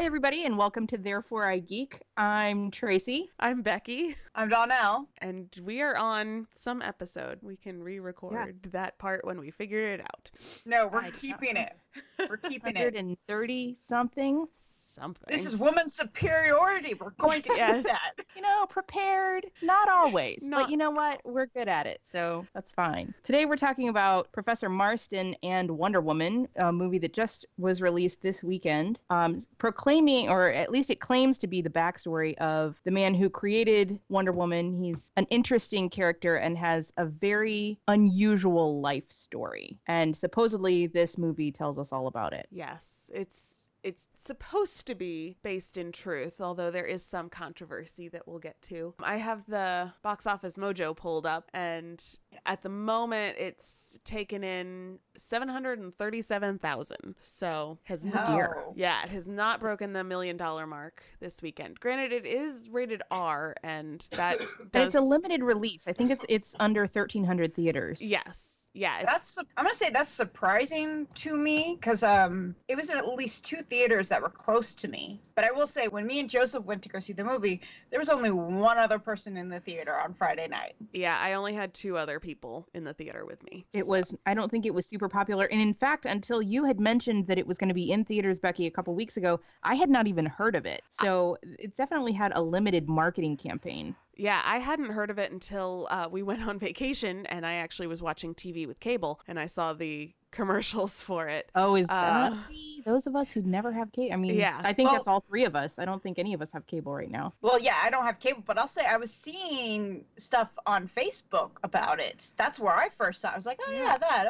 Hi, everybody, and welcome to Therefore I Geek. I'm Tracy. I'm Becky. I'm Donnell. And we are on some episode. We can re-record that part when we figure it out. No, we're keeping it. We're keeping it. 130-something. Something. This is woman's superiority. We're going to do that. You know, prepared. Not always. But you know what? We're good at it. So that's fine. Today we're talking about Professor Marston and Wonder Woman, a movie that just was released this weekend, proclaiming, or at least it claims to be, the backstory of the man who created Wonder Woman. He's an interesting character and has a very unusual life story. And supposedly this movie tells us all about it. Yes. It's supposed to be based in truth, although there is some controversy that we'll get to. I have the Box Office Mojo pulled up, and at the moment it's taken in 737,000. So it has not broken the $1 million mark this weekend. Granted, it is rated R, and that and it's a limited release. I think it's under 1,300 theaters. Yes. Yeah, I'm going to say that's surprising to me because it was in at least two theaters that were close to me. But I will say when me and Joseph went to go see the movie, there was only one other person in the theater on Friday night. Yeah, I only had two other people in the theater with me. I don't think it was super popular. And in fact, until you had mentioned that it was going to be in theaters, Becky, a couple weeks ago, I had not even heard of it. So it definitely had a limited marketing campaign. Yeah, I hadn't heard of it until we went on vacation, and I actually was watching TV with cable, and I saw the commercials for it. Oh, is that? See, those of us who never have cable. I mean, yeah. I think that's all three of us. I don't think any of us have cable right now. Well, yeah, I don't have cable, but I'll say I was seeing stuff on Facebook about it. That's where I first saw it. I was like,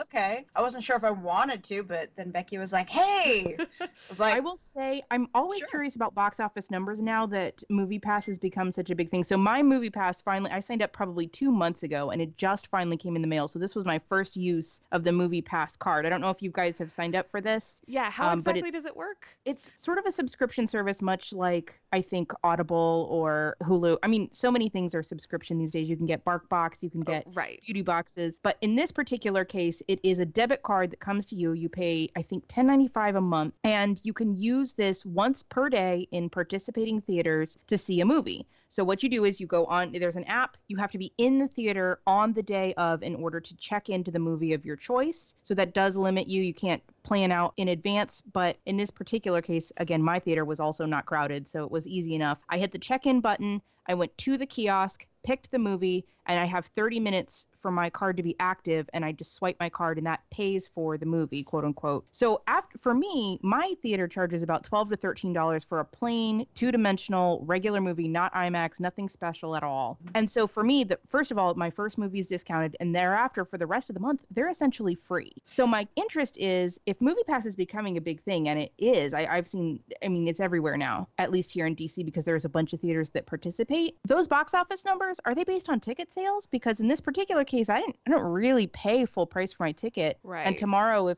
okay. I wasn't sure if I wanted to, but then Becky was like, hey. I was like, I will say I'm always curious about box office numbers now that MoviePass has become such a big thing. So my MoviePass finally, I signed up probably 2 months ago, and it just finally came in the mail. So this was my first use of the MoviePass card. I don't know if you guys have signed up for this. Yeah, how exactly does it work? It's sort of a subscription service, much like I think Audible or Hulu. I mean, so many things are subscription these days. You can get BarkBox, you can get beauty boxes. But in this particular case, it is a debit card that comes to you. You pay, I think, $10.95 a month, and you can use this once per day in participating theaters to see a movie. So what you do is you go on, there's an app, you have to be in the theater on the day of in order to check into the movie of your choice. So that does limit you. You can't plan out in advance, but in this particular case, again, my theater was also not crowded, so it was easy enough. I hit the check-in button, I went to the kiosk, picked the movie, and I have 30 minutes for my card to be active, and I just swipe my card, and that pays for the movie, quote unquote. So for me, my theater charges about $12 to $13 for a plain, two-dimensional, regular movie, not IMAX, nothing special at all. And so for me, first of all, my first movie is discounted, and thereafter, for the rest of the month, they're essentially free. So my interest is, if MoviePass is becoming a big thing, and it is, I've seen, it's everywhere now, at least here in DC, because there's a bunch of theaters that participate. Those box office numbers, are they based on ticket sales? Because in this particular case, I don't really pay full price for my ticket. Right. And tomorrow,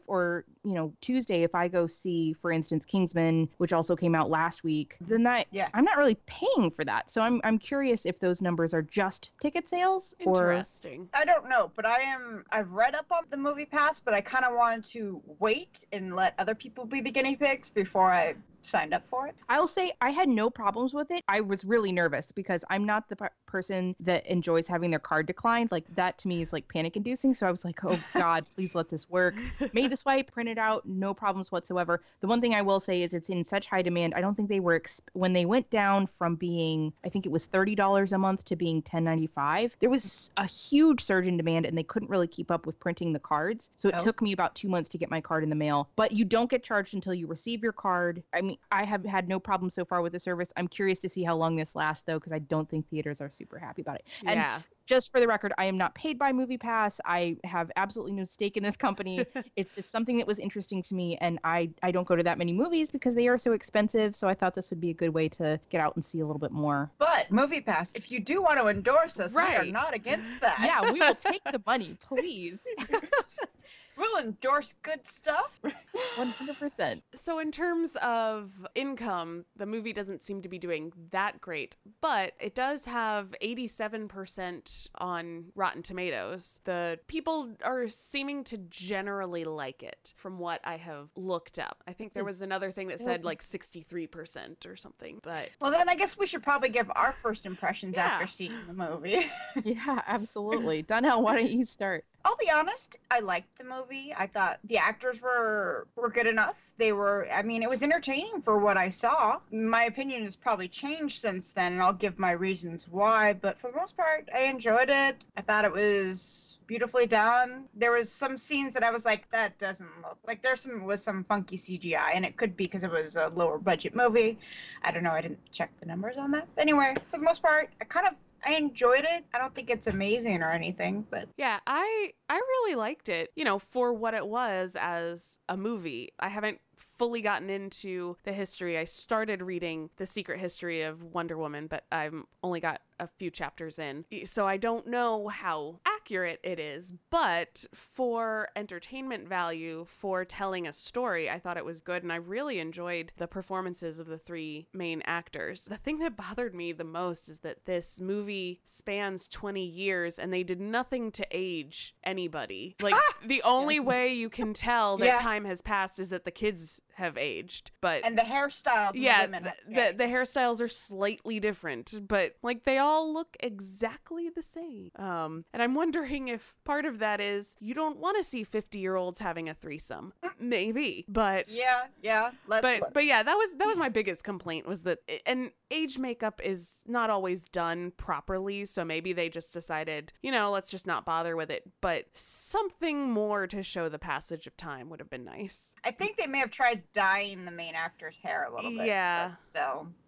Tuesday, if I go see, for instance, Kingsman, which also came out last week, then I'm not really paying for that. So I'm curious if those numbers are just ticket sales. Interesting. I don't know, but I've read up on the MoviePass, but I kind of wanted to wait and let other people be the guinea pigs before I signed up for it. I'll say I had no problems with it. I was really nervous because I'm not the person that enjoys having their card declined. Like, that to me is like panic inducing. So I was like, oh God, please let this work. Made the swipe, printed out, no problems whatsoever. The one thing I will say is it's in such high demand. I don't think they were, when they went down from being, I think it was $30 a month to being $10.95, there was a huge surge in demand and they couldn't really keep up with printing the cards. So it took me about 2 months to get my card in the mail, but you don't get charged until you receive your card. I have had no problem so far with the service. I'm curious to see how long this lasts, though, because I don't think theaters are super happy about it. And just for the record, I am not paid by MoviePass. I have absolutely no stake in this company. It's just something that was interesting to me, and I don't go to that many movies because they are so expensive, so I thought this would be a good way to get out and see a little bit more. But MoviePass, if you do want to endorse us, we are not against that. Yeah, we will take the money, please. We'll endorse good stuff. 100%. So in terms of income, the movie doesn't seem to be doing that great, but it does have 87% on Rotten Tomatoes. The people are seeming to generally like it from what I have looked up. I think there was another thing that said like 63% or something. But well, then I guess we should probably give our first impressions after seeing the movie. Yeah, absolutely. Donnell, why don't you start? I'll be honest, I liked the movie. I thought the actors were good enough. They were, I mean, it was entertaining for what I saw. My opinion has probably changed since then, and I'll give my reasons why. But for the most part, I enjoyed it. I thought it was beautifully done. There was some scenes that I was like, that doesn't look like there was some funky CGI, and it could be because it was a lower budget movie. I don't know. I didn't check the numbers on that. But anyway, for the most part, I enjoyed it. I don't think it's amazing or anything, but... Yeah, I really liked it, you know, for what it was as a movie. I haven't fully gotten into the history. I started reading The Secret History of Wonder Woman, but I've only got a few chapters in. So I don't know how accurate it is, but for entertainment value, for telling a story, I thought it was good, and I really enjoyed the performances of the three main actors. The thing that bothered me the most is that this movie spans 20 years and they did nothing to age anybody. Like, the only way you can tell that time has passed is that the kids have aged, but and the hairstyles of women the hairstyles are slightly different, but like they all look exactly the same, and I'm wondering if part of that is you don't want to see 50-year-olds having a threesome, maybe, but that was my biggest complaint, was that and age makeup is not always done properly, so maybe they just decided, you know, let's just not bother with it, but something more to show the passage of time would have been nice. I think they may have tried dyeing the main actor's hair a little bit. Yeah.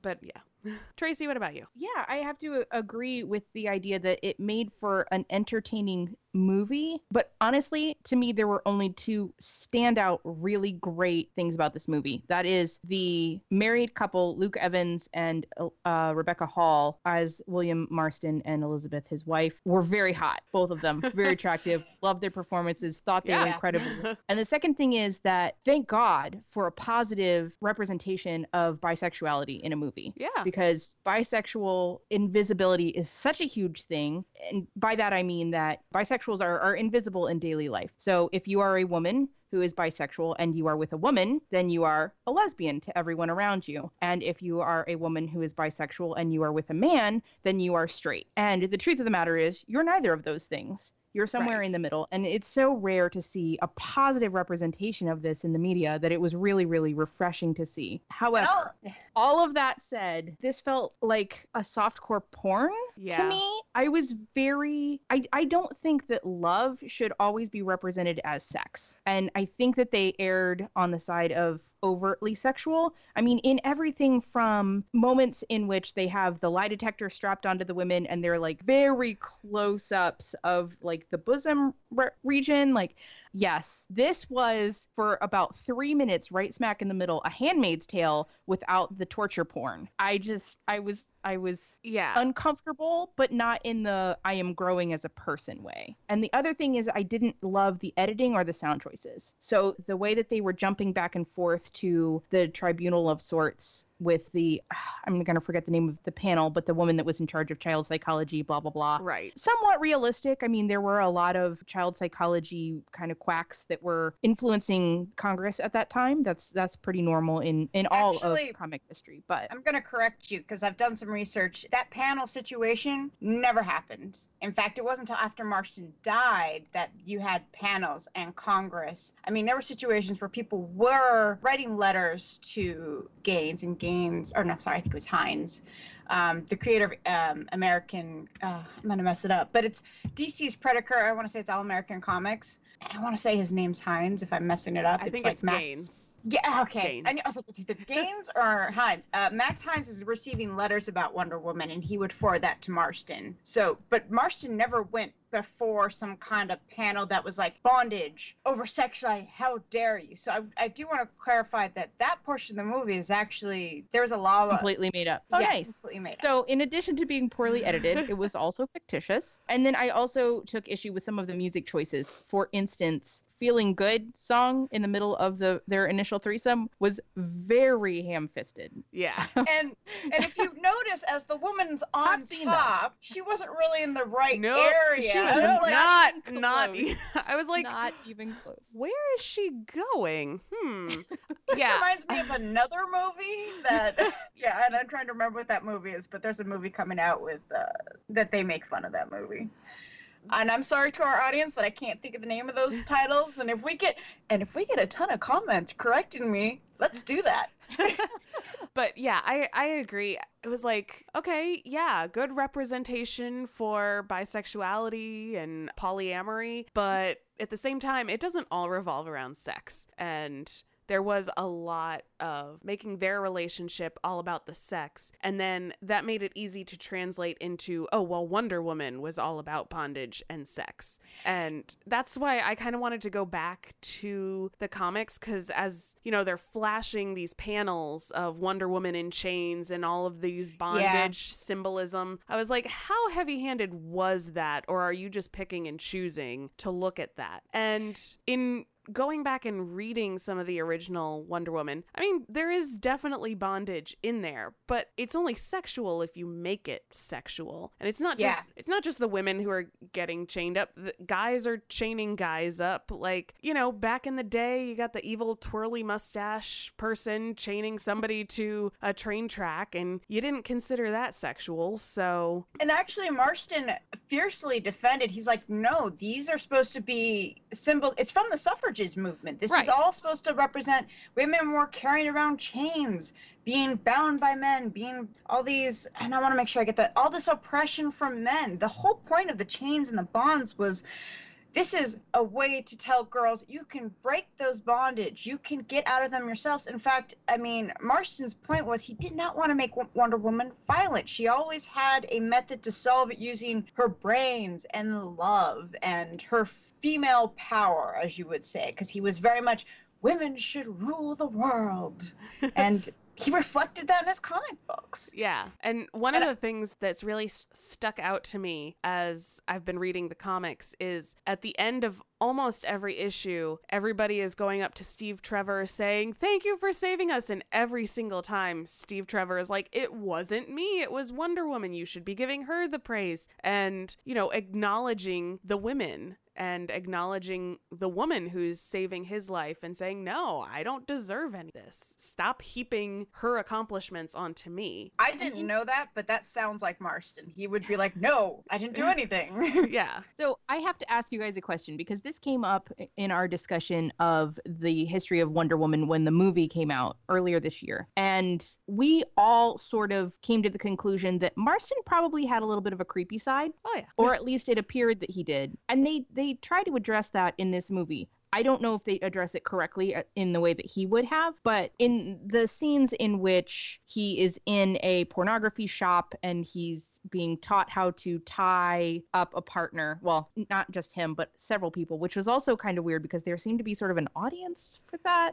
But yeah. Tracy, what about you? Yeah, I have to agree with the idea that it made for an entertaining movie. But honestly, to me, there were only two standout really great things about this movie. That is the married couple, Luke Evans and Rebecca Hall, as William Marston and Elizabeth, his wife, were very hot. Both of them, very attractive, loved their performances, thought they were incredible. And the second thing is that thank God for a positive representation of bisexuality in a movie. Yeah. Because bisexual invisibility is such a huge thing. And by that, I mean that bisexuals are invisible in daily life. So if you are a woman who is bisexual and you are with a woman, then you are a lesbian to everyone around you. And if you are a woman who is bisexual and you are with a man, then you are straight. And the truth of the matter is, you're neither of those things. You're somewhere in the middle. And it's so rare to see a positive representation of this in the media that it was really, really refreshing to see. However, all of that said, this felt like a softcore porn to me. I was I don't think that love should always be represented as sex. And I think that they erred on the side of overtly sexual. I mean, in everything from moments in which they have the lie detector strapped onto the women and they're like very close-ups of like the bosom region, like, yes, this was for about 3 minutes right smack in the middle, a Handmaid's Tale without the torture porn. I was uncomfortable, but not in the I am growing as a person way. And the other thing is I didn't love the editing or the sound choices. So the way that they were jumping back and forth to the tribunal of sorts with the, I'm going to forget the name of the panel, but the woman that was in charge of child psychology, blah, blah, blah. Right. Somewhat realistic. I mean, there were a lot of child psychology kind of quacks that were influencing Congress at that time. That's pretty normal in all of comic history. But I'm going to correct you because I've done some research. That panel situation never happened. In fact, it wasn't until after Marston died that you had panels and Congress. I mean, there were situations where people were writing letters to Gaines and I think it was Hines, the creator of American, I'm going to mess it up, but it's DC's Predator. I want to say it's All American Comics. And I want to say his name's Hines. If I'm messing it up, I think it's Max. Gaines. Yeah, okay. Gaines. I was like, is it the Gaines or Hines? Max Hines was receiving letters about Wonder Woman, and he would forward that to Marston. So, but Marston never went before some kind of panel that was like bondage, over-sexualized, how dare you? So I do want to clarify that portion of the movie is actually, there was a law completely made up. Oh, yeah, nice. Completely made up. So in addition to being poorly edited, it was also fictitious. And then I also took issue with some of the music choices. For instance, Feeling Good song in the middle of their initial threesome was very ham-fisted. Yeah. And if you notice, as the woman's on top, she wasn't really in the right area. She was not even close. Where is she going? This reminds me of another movie that and I'm trying to remember what that movie is, but there's a movie coming out with that they make fun of that movie. And I'm sorry to our audience that I can't think of the name of those titles. And if we get a ton of comments correcting me, let's do that. But yeah, I agree. It was like, okay, yeah, good representation for bisexuality and polyamory. But at the same time, it doesn't all revolve around sex. And there was a lot of making their relationship all about the sex. And then that made it easy to translate into, oh, well, Wonder Woman was all about bondage and sex. And that's why I kind of wanted to go back to the comics, because as, you know, they're flashing these panels of Wonder Woman in chains and all of these bondage symbolism. I was like, how heavy-handed was that? Or are you just picking and choosing to look at that? And in going back and reading some of the original Wonder Woman, I mean, there is definitely bondage in there, but it's only sexual if you make it sexual. And it's not just the women who are getting chained up. The guys are chaining guys up. Like, you know, back in the day, you got the evil twirly mustache person chaining somebody to a train track, and you didn't consider that sexual, so... And actually, Marston fiercely defended. He's like, no, these are supposed to be symbols. It's from the suffrage movement. This is all supposed to represent women were carrying around chains, being bound by men, being all these, and I want to make sure I get that, all this oppression from men. The whole point of the chains and the bonds was, this is a way to tell girls, you can break those bondage. You can get out of them yourselves. In fact, I mean, Marston's point was he did not want to make Wonder Woman violent. She always had a method to solve it using her brains and love and her female power, as you would say, because he was very much, women should rule the world. And he reflected that in his comic books. Yeah. And one of the things that's really stuck out to me as I've been reading the comics is at the end of almost every issue, everybody is going up to Steve Trevor saying, thank you for saving us. And every single time, Steve Trevor is like, it wasn't me. It was Wonder Woman. You should be giving her the praise. And, you know, acknowledging the women and acknowledging the woman who's saving his life and saying, no, I don't deserve any of this. Stop heaping her accomplishments onto me. I didn't know that, but that sounds like Marston. He would be like, no, I didn't do anything. Yeah. So I have to ask you guys a question, because this came up in our discussion of the history of Wonder Woman when the movie came out earlier this year. And we all sort of came to the conclusion that Marston probably had a little bit of a creepy side. Oh, yeah. Or at least it appeared that he did. And they try to address that in this movie. I don't know if they address it correctly in the way that he would have, but in the scenes in which he is in a pornography shop and he's being taught how to tie up a partner, well, not just him, but several people, which was also kind of weird because there seemed to be sort of an audience for that.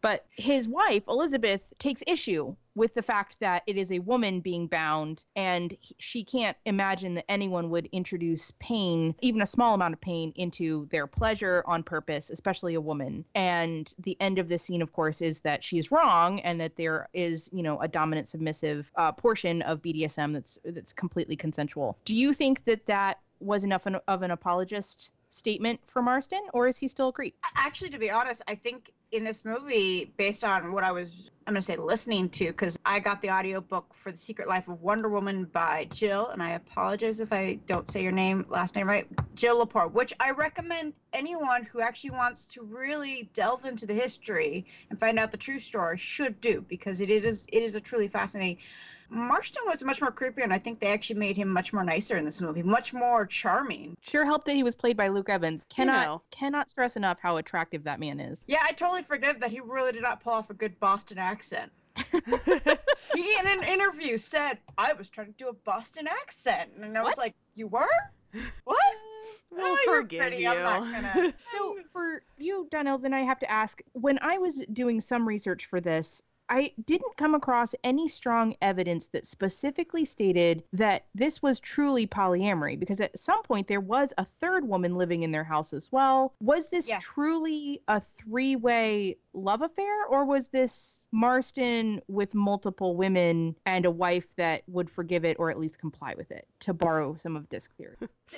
But his wife, Elizabeth, takes issue with the fact that it is a woman being bound, and she can't imagine that anyone would introduce pain, even a small amount of pain, into their pleasure on purpose, especially a woman. And the end of this scene, of course, is that she's wrong and that there is, you know, a dominant submissive portion of BDSM that's completely consensual. Do you think that was enough of an apologist statement for Marston, or is he still a creep? Actually, to be honest, I think in this movie, based on what I was, I'm going to say listening to, because I got the audiobook for The Secret Life of Wonder Woman by Jill, and I apologize if I don't say your last name right, Jill Lepore, which I recommend anyone who actually wants to really delve into the history and find out the true story should do, because it is a truly fascinating. Marston was much more creepier, and I think they actually made him much more nicer in this movie, much more charming. Sure helped that he was played by Luke Evans. Cannot stress enough how attractive that man is. Yeah, I totally forget that he really did not pull off a good Boston accent. He, in an interview, said, I was trying to do a Boston accent. And I was like, you were? What? Well, oh, forgive you. I'm not gonna... So for you, Dunelvin, I have to ask, when I was doing some research for this, I didn't come across any strong evidence that specifically stated that this was truly polyamory, because at some point there was a third woman living in their house as well. Was this truly a three-way love affair, or was this Marston with multiple women and a wife that would forgive it or at least comply with it, to borrow some of disc theory?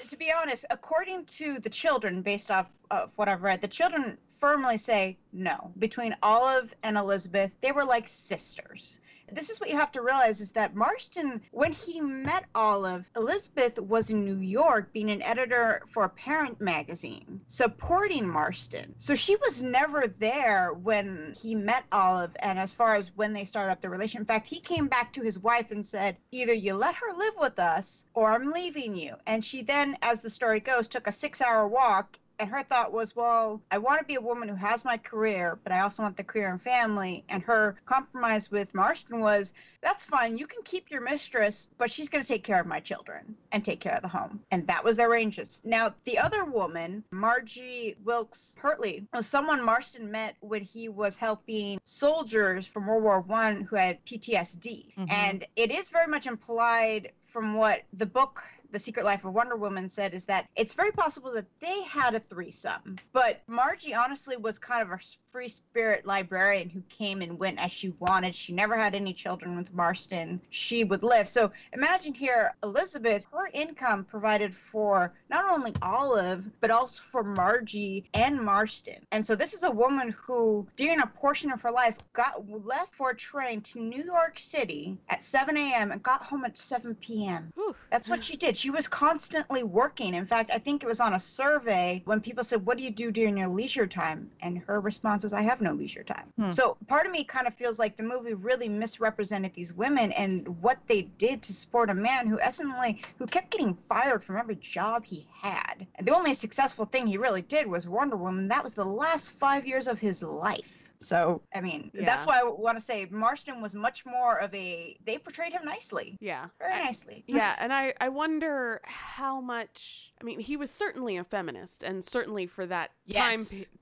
To be honest, according to the children, based off of what I've read, the children firmly say no. Between Olive and Elizabeth, they were like sisters. This is what you have to realize, is that Marston, when he met Olive, Elizabeth was in New York being an editor for Parent Magazine, supporting Marston. So she was never there when he met Olive, and as far as when they started up the relation. In fact, he came back to his wife and said, either you let her live with us or I'm leaving you. And she then, as the story goes, took a 6-hour walk. And her thought was, well, I want to be a woman who has my career, but I also want the career and family. And her compromise with Marston was, that's fine, you can keep your mistress, but she's going to take care of my children and take care of the home. And that was their arrangements. Now, the other woman, Margie Wilkes Hurtley, was someone Marston met when he was helping soldiers from World War I who had PTSD. Mm-hmm. And it is very much implied from what the book The Secret Life of Wonder Woman said, is that it's very possible that they had a threesome. But Margie honestly was kind of a free spirit librarian who came and went as she wanted. She never had any children with Marston. She would live. So imagine here, Elizabeth, her income provided for not only Olive, but also for Margie and Marston. And so this is a woman who, during a portion of her life, got left for a train to New York City at 7 a.m. and got home at 7 p.m. That's what she did. She was constantly working. In fact, I think it was on a survey when people said, what do you do during your leisure time? And her response was, I have no leisure time. So part of me kind of feels like the movie really misrepresented these women and what they did to support a man who essentially, who kept getting fired from every job he had. And the only successful thing he really did was Wonder Woman. That was the last 5 years of his life. So, I mean, that's why I want to say Marston was much more of a, they portrayed him nicely. Yeah. Very nicely. Yeah. And I wonder how much, I mean, he was certainly a feminist, and certainly for that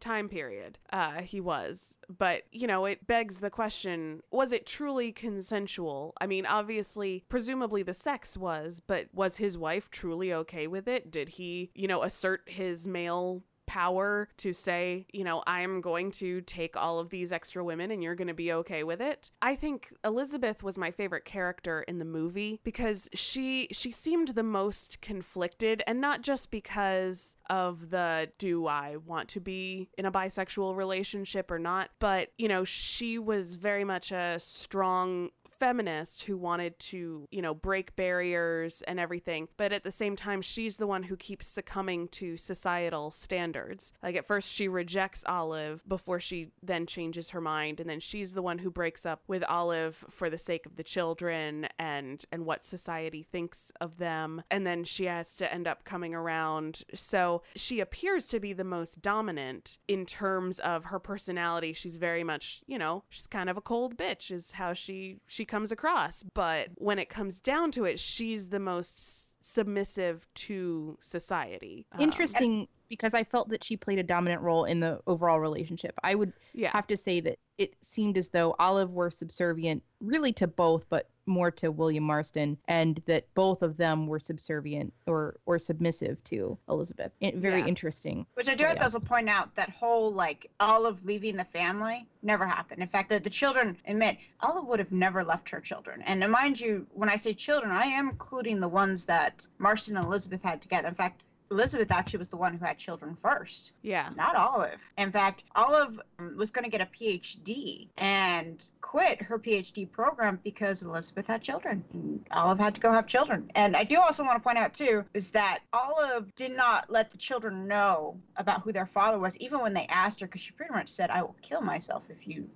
time period he was. But, you know, it begs the question, was it truly consensual? I mean, obviously, presumably the sex was, but was his wife truly okay with it? Did he, you know, assert his male power to say, you know, I'm going to take all of these extra women and you're going to be okay with it? I think Elizabeth was my favorite character in the movie because she seemed the most conflicted, and not just because of the, do I want to be in a bisexual relationship or not? But, you know, she was very much a strong feminist who wanted to, you know, break barriers and everything. But at the same time, she's the one who keeps succumbing to societal standards. Like at first she rejects Olive before she then changes her mind. And then she's the one who breaks up with Olive for the sake of the children and what society thinks of them. And then she has to end up coming around. So she appears to be the most dominant in terms of her personality. She's very much, you know, she's kind of a cold bitch is how she comes across, but when it comes down to it, she's the most submissive to society. Interesting, because I felt that she played a dominant role in the overall relationship. I would have to say that it seemed as though Olive were subservient really to both, but more to William Marston, and that both of them were subservient or submissive to Elizabeth. Very interesting. Which I do have to also point out, that whole like Olive leaving the family never happened. In fact, the children admit Olive would have never left her children. And mind you, when I say children, I am including the ones that Marston and Elizabeth had together. In fact, Elizabeth actually was the one who had children first. Yeah. Not Olive. In fact, Olive was going to get a PhD and quit her PhD program because Elizabeth had children. And Olive had to go have children. And I do also want to point out, too, is that Olive did not let the children know about who their father was, even when they asked her, because she pretty much said, I will kill myself if you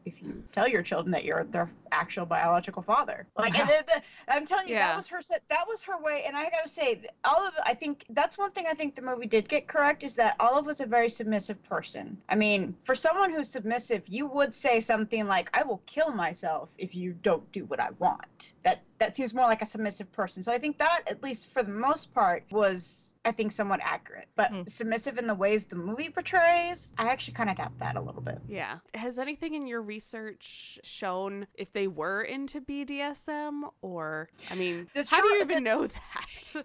tell your children that you're their actual biological father. Like, and I'm telling you, that was her way. And I got to say, Olive, I think that's one thing I think the movie did get correct, is that Olive was a very submissive person. I mean, for someone who's submissive, you would say something like, I will kill myself if you don't do what I want. That seems more like a submissive person. So I think that, at least for the most part, was I think, somewhat accurate. But submissive in the ways the movie portrays, I actually kind of doubt that a little bit. Yeah. Has anything in your research shown if they were into BDSM? Or, I mean, how do you even know that?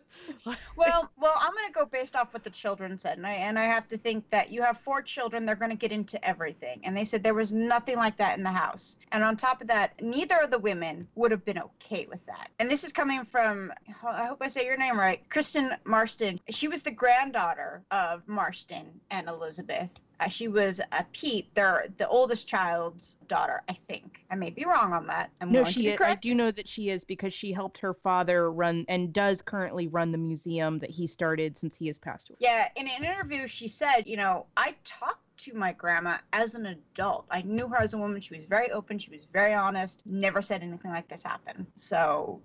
Well, I'm going to go based off what the children said. And I have to think that you have 4 children, they're going to get into everything. And they said there was nothing like that in the house. And on top of that, neither of the women would have been okay with that. And this is coming from, I hope I say your name right, Kristen Marston. She was the granddaughter of Marston and Elizabeth. She was Pete, the oldest child's daughter, I think. I may be wrong on that. I do know that she is, because she helped her father run and does currently run the museum that he started since he has passed away. Yeah, in an interview, she said, I talked to my grandma as an adult. I knew her as a woman. She was very open. She was very honest. Never said anything like this happened. So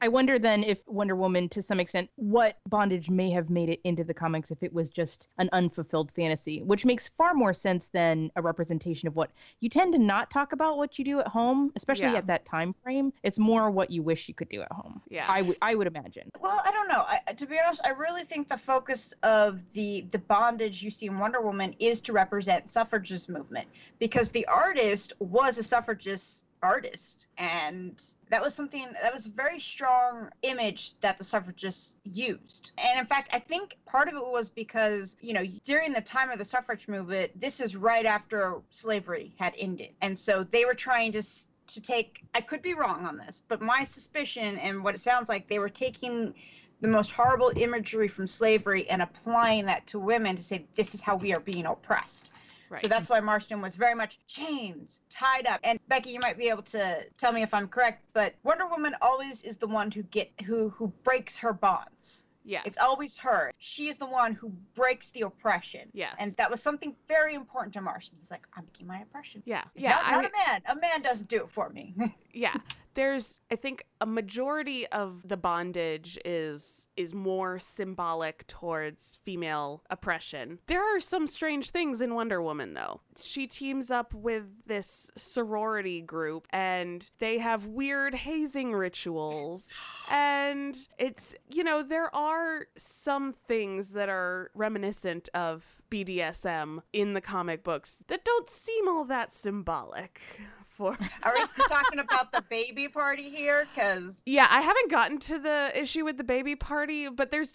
I wonder then if Wonder Woman, to some extent, what bondage may have made it into the comics if it was just an unfulfilled fantasy, which makes far more sense than a representation of what you tend to not talk about what you do at home, especially at that time frame. It's more what you wish you could do at home. Yeah, I would imagine. Well, I don't know. To be honest, I really think the focus of the bondage you see in Wonder Woman is to represent suffragist movement, because the artist was a suffragist artist, and that was something that was a very strong image that the suffragists used. And in fact, I think part of it was because, during the time of the suffrage movement, this is right after slavery had ended, and so they were trying to take, I could be wrong on this, but my suspicion and what it sounds like, they were taking the most horrible imagery from slavery and applying that to women to say, this is how we are being oppressed. Right. So that's why Marston was very much chains, tied up. And Becky, you might be able to tell me if I'm correct, but Wonder Woman always is the one who breaks her bonds. Yes. It's always her. She is the one who breaks the oppression. Yes. And that was something very important to Marston. He's like, I'm breaking my oppression. Yeah. Yeah. Not a man. A man doesn't do it for me. Yeah. There's, I think, a majority of the bondage is more symbolic towards female oppression. There are some strange things in Wonder Woman, though. She teams up with this sorority group, and they have weird hazing rituals. And it's, there are some things that are reminiscent of BDSM in the comic books that don't seem all that symbolic. Are we talking about the baby party here? Because I haven't gotten to the issue with the baby party, but there's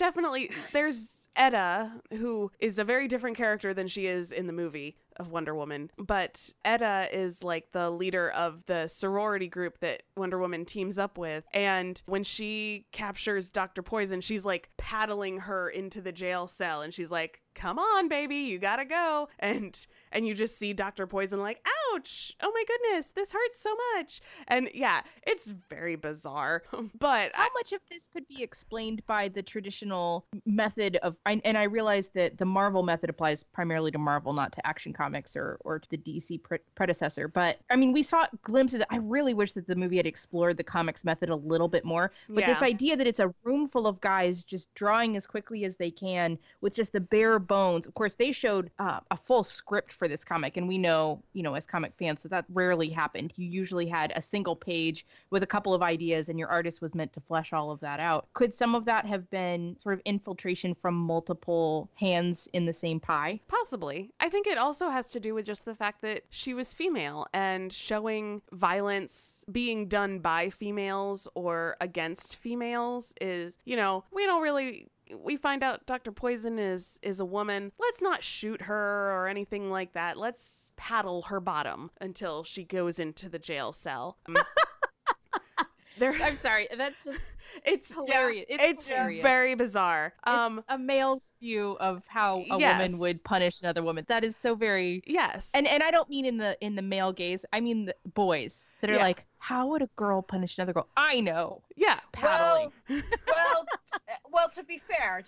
Etta, who is a very different character than she is in the movie of Wonder Woman. But Etta is like the leader of the sorority group that Wonder Woman teams up with. And when she captures Dr. Poison, she's like paddling her into the jail cell. And she's like, come on, baby, you gotta go. And you just see Dr. Poison like, ouch, oh my goodness, this hurts so much. And yeah, it's very bizarre. But how much of this could be explained by the traditional method of, and I realize that the Marvel method applies primarily to Marvel, not to Action Comics or to the DC predecessor. But I mean, we saw glimpses. I really wish that the movie had explored the comics method a little bit more. But This idea that it's a room full of guys just drawing as quickly as they can with just the bare bones. Of course, they showed a full script for this comic. And we know, as comic fans, that rarely happened. You usually had a single page with a couple of ideas, and your artist was meant to flesh all of that out. Could some of that have been sort of infiltration from multiple hands in the same pie? Possibly. I think it also has to do with just the fact that she was female, and showing violence being done by females or against females is, we find out Dr. Poison is a woman. Let's not shoot her or anything like that. Let's paddle her bottom until she goes into the jail cell. I'm sorry. That's just it's hilarious. Yeah, it's hilarious. Very bizarre. It's a male's view of how a woman would punish another woman. That is so very And I don't mean in the male gaze. I mean the boys that are like, how would a girl punish another girl? I know. Yeah. Paddling. Well, to be fair,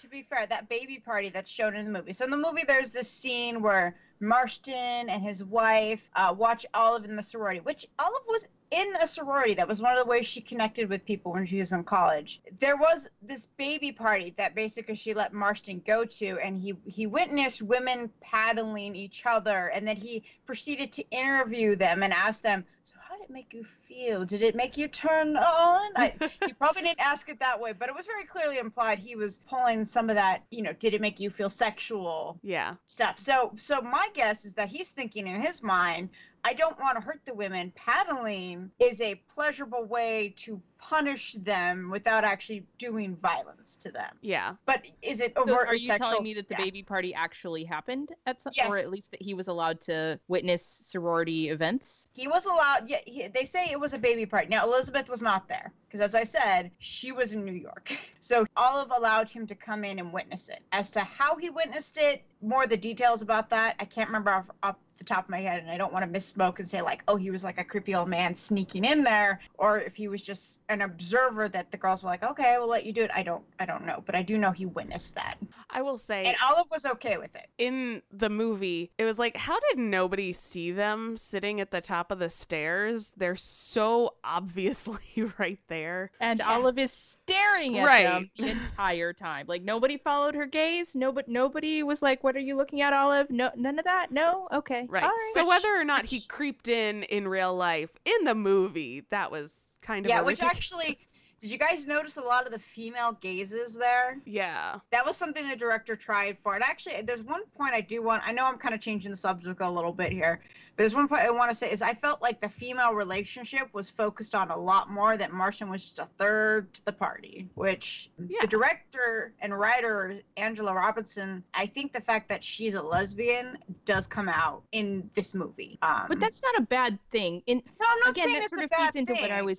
that baby party that's shown in the movie. So in the movie, there's this scene where Marston and his wife watch Olive in the sorority, which Olive was in a sorority. That was one of the ways she connected with people when she was in college. There was this baby party that basically she let Marston go to, and he witnessed women paddling each other, and then he proceeded to interview them and ask them, so how did it make you feel? Did it make you turn on? You probably didn't ask it that way, but it was very clearly implied he was pulling some of that, you know, did it make you feel sexual stuff. So my guess is that he's thinking in his mind, I don't want to hurt the women. Paddling is a pleasurable way to punish them without actually doing violence to them. Yeah. But is it overtly sexual? Are you telling me that the baby party actually happened at some, or at least that he was allowed to witness sorority events? He was allowed. Yeah, they say it was a baby party. Now, Elizabeth was not there because, as I said, she was in New York. So Olive allowed him to come in and witness it. As to how he witnessed it, more of the details about that, I can't remember off the top of my head, and I don't want to misspoke and say like, oh, he was like a creepy old man sneaking in there, or if he was just an observer that the girls were like, okay, we'll let you do it. I don't know, but I do know he witnessed that. I will say, and Olive was okay with it. In the movie, it was like, how did nobody see them sitting at the top of the stairs? They're so obviously right there, and Olive is staring at them the entire time. Like, nobody followed her gaze. Nobody was like, what are you looking at, Olive? No, none of that. No, okay. Right. Right. So whether or not he creeped in real life, in the movie, that was kind of ridiculous. Actually, did you guys notice a lot of the female gazes there? Yeah. That was something the director tried for. And actually, there's one point I know I'm kind of changing the subject a little bit here, but there's one point I want to say is I felt like the female relationship was focused on a lot more, that Marston was just a third to the party, which the director and writer, Angela Robinson, I think the fact that she's a lesbian does come out in this movie. But that's not a bad thing. No, I'm not saying it's a bad thing.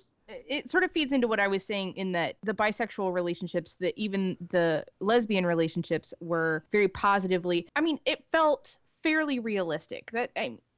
It sort of feeds into what I was saying, in that the bisexual relationships, that even the lesbian relationships, were very positively, I mean, it felt fairly realistic. That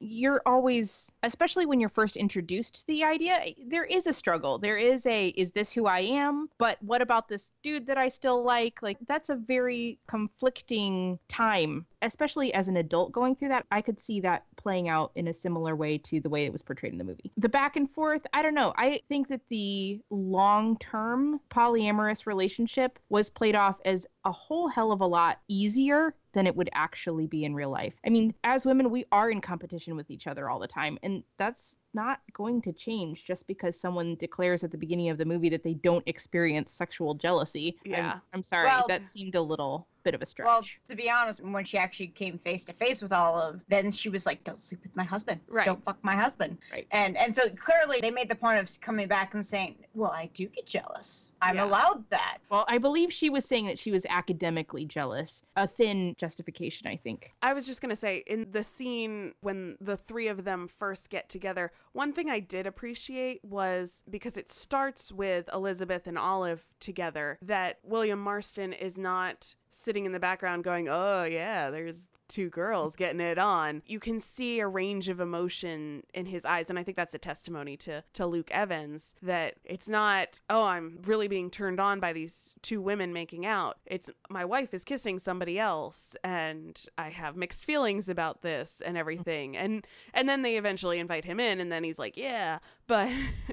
you're always, especially when you're first introduced to the idea, there is a struggle. There is is this who I am? But what about this dude that I still like? Like, that's a very conflicting time, especially as an adult going through that. I could see that playing out in a similar way to the way it was portrayed in the movie. The back and forth, I don't know. I think that the long-term polyamorous relationship was played off as a whole hell of a lot easier than it would actually be in real life. I mean, as women, we are in competition with each other all the time, and that's not going to change just because someone declares at the beginning of the movie that they don't experience sexual jealousy. Yeah. I'm sorry, that seemed a little bit of a stretch. Well, to be honest, when she actually came face to face with Olive, then she was like, don't sleep with my husband. Right. Don't fuck my husband. Right. And so clearly they made the point of coming back and saying, well, I do get jealous. I'm allowed that. Well, I believe she was saying that she was academically jealous. A thin justification, I think. I was just going to say, in the scene when the three of them first get together, one thing I did appreciate was, because it starts with Elizabeth and Olive together, that William Marston is not sitting in the background going, oh yeah, there's two girls getting it on. You can see a range of emotion in his eyes, and I think that's a testimony to Luke Evans, that it's not, oh, I'm really being turned on by these two women making out. It's, my wife is kissing somebody else, and I have mixed feelings about this and everything. And then they eventually invite him in, and then he's like, yeah, but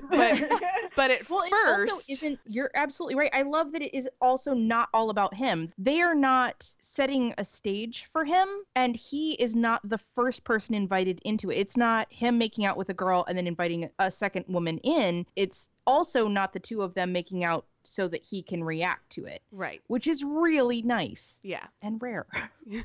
at first, it also isn't. You're absolutely right. I love that it is also not all about him. They are not setting a stage for him. And he is not the first person invited into it. It's not him making out with a girl and then inviting a second woman in. It's also not the two of them making out so that he can react to it. Right. Which is really nice. Yeah. And rare,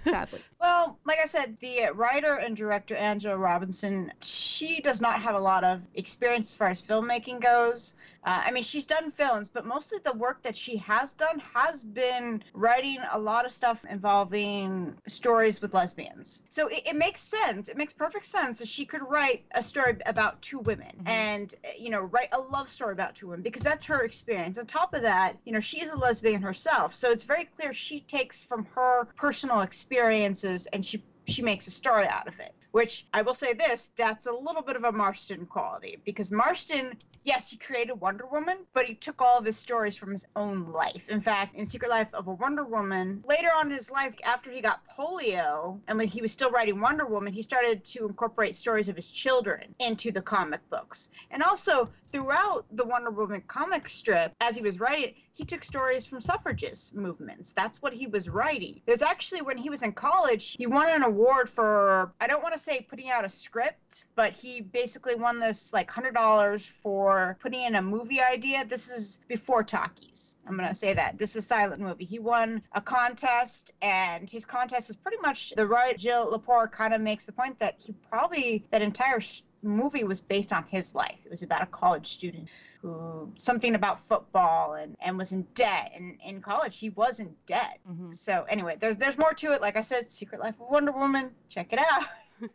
sadly. Well, like I said, the writer and director, Angela Robinson, she does not have a lot of experience as far as filmmaking goes. I mean, she's done films, but mostly the work that she has done has been writing a lot of stuff involving stories with lesbians. So it makes sense. It makes perfect sense that she could write a story about two women and, you know, write a love story about two women, because that's her experience. On top of that, you know, she is a lesbian herself. So it's very clear she takes from her personal experiences and she makes a story out of it. Which, I will say this, that's a little bit of a Marston quality, because Marston, yes, he created Wonder Woman, but he took all of his stories from his own life. In fact, in Secret Life of a Wonder Woman, later on in his life, after he got polio, and when he was still writing Wonder Woman, he started to incorporate stories of his children into the comic books. And also, throughout the Wonder Woman comic strip, as he was writing it, he took stories from suffragist movements. That's what he was writing. There's actually, when he was in college, he won an award for, I don't want to say putting out a script, but he basically won this like $100 for putting in a movie idea. This is before talkies. I'm going to say that. This is silent movie. He won a contest, and his contest was pretty much the right. Jill Lepore kind of makes the point that he probably, that entire movie was based on his life. It was about a college student who, something about football, and was in debt. And in college, he was in debt. Mm-hmm. So anyway, there's more to it. Like I said, Secret Life of Wonder Woman. Check it out.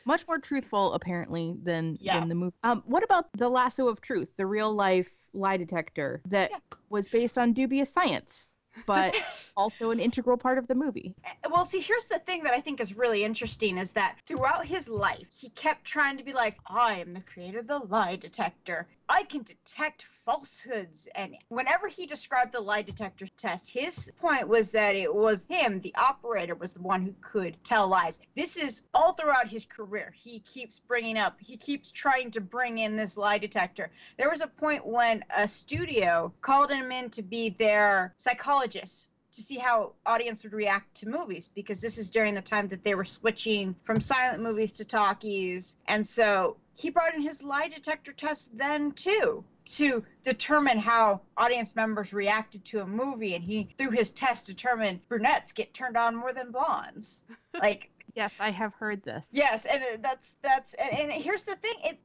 Much more truthful, apparently, than the movie. What about The Lasso of Truth, the real-life lie detector that was based on dubious science, but also an integral part of the movie? Well, see, here's the thing that I think is really interesting is that throughout his life, he kept trying to be like, I am the creator of the lie detector. I can detect falsehoods. And whenever he described the lie detector test, his point was that it was him, the operator, was the one who could tell lies. This is all throughout his career. He keeps bringing up, he keeps trying to bring in this lie detector. There was a point when a studio called him in to be their psychologist to see how audience would react to movies, because this is during the time that they were switching from silent movies to talkies. And so he brought in his lie detector test then, too, to determine how audience members reacted to a movie. And he, through his test, determined brunettes get turned on more than blondes. Like, yes, I have heard this. Yes, and that's and here's the thing.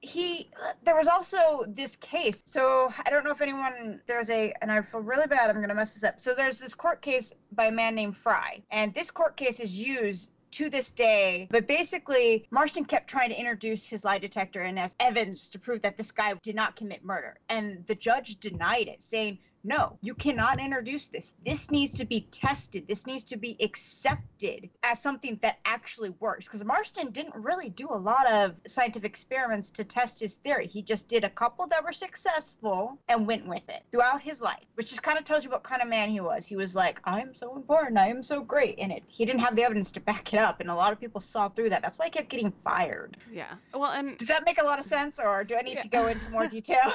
There was also this case. So I don't know if anyone, and I feel really bad, I'm going to mess this up. So there's this court case by a man named Fry. And this court case is used to this day, but basically Marston kept trying to introduce his lie detector and as evidence to prove that this guy did not commit murder. And the judge denied it, saying, no, you cannot introduce this. This needs to be tested. This needs to be accepted as something that actually works. Because Marston didn't really do a lot of scientific experiments to test his theory. He just did a couple that were successful and went with it throughout his life, which just kind of tells you what kind of man he was. He was like, I am so important. I am so great. And he didn't have the evidence to back it up. And a lot of people saw through that. That's why he kept getting fired. Yeah. Well, and does that make a lot of sense, or do I need to go into more detail?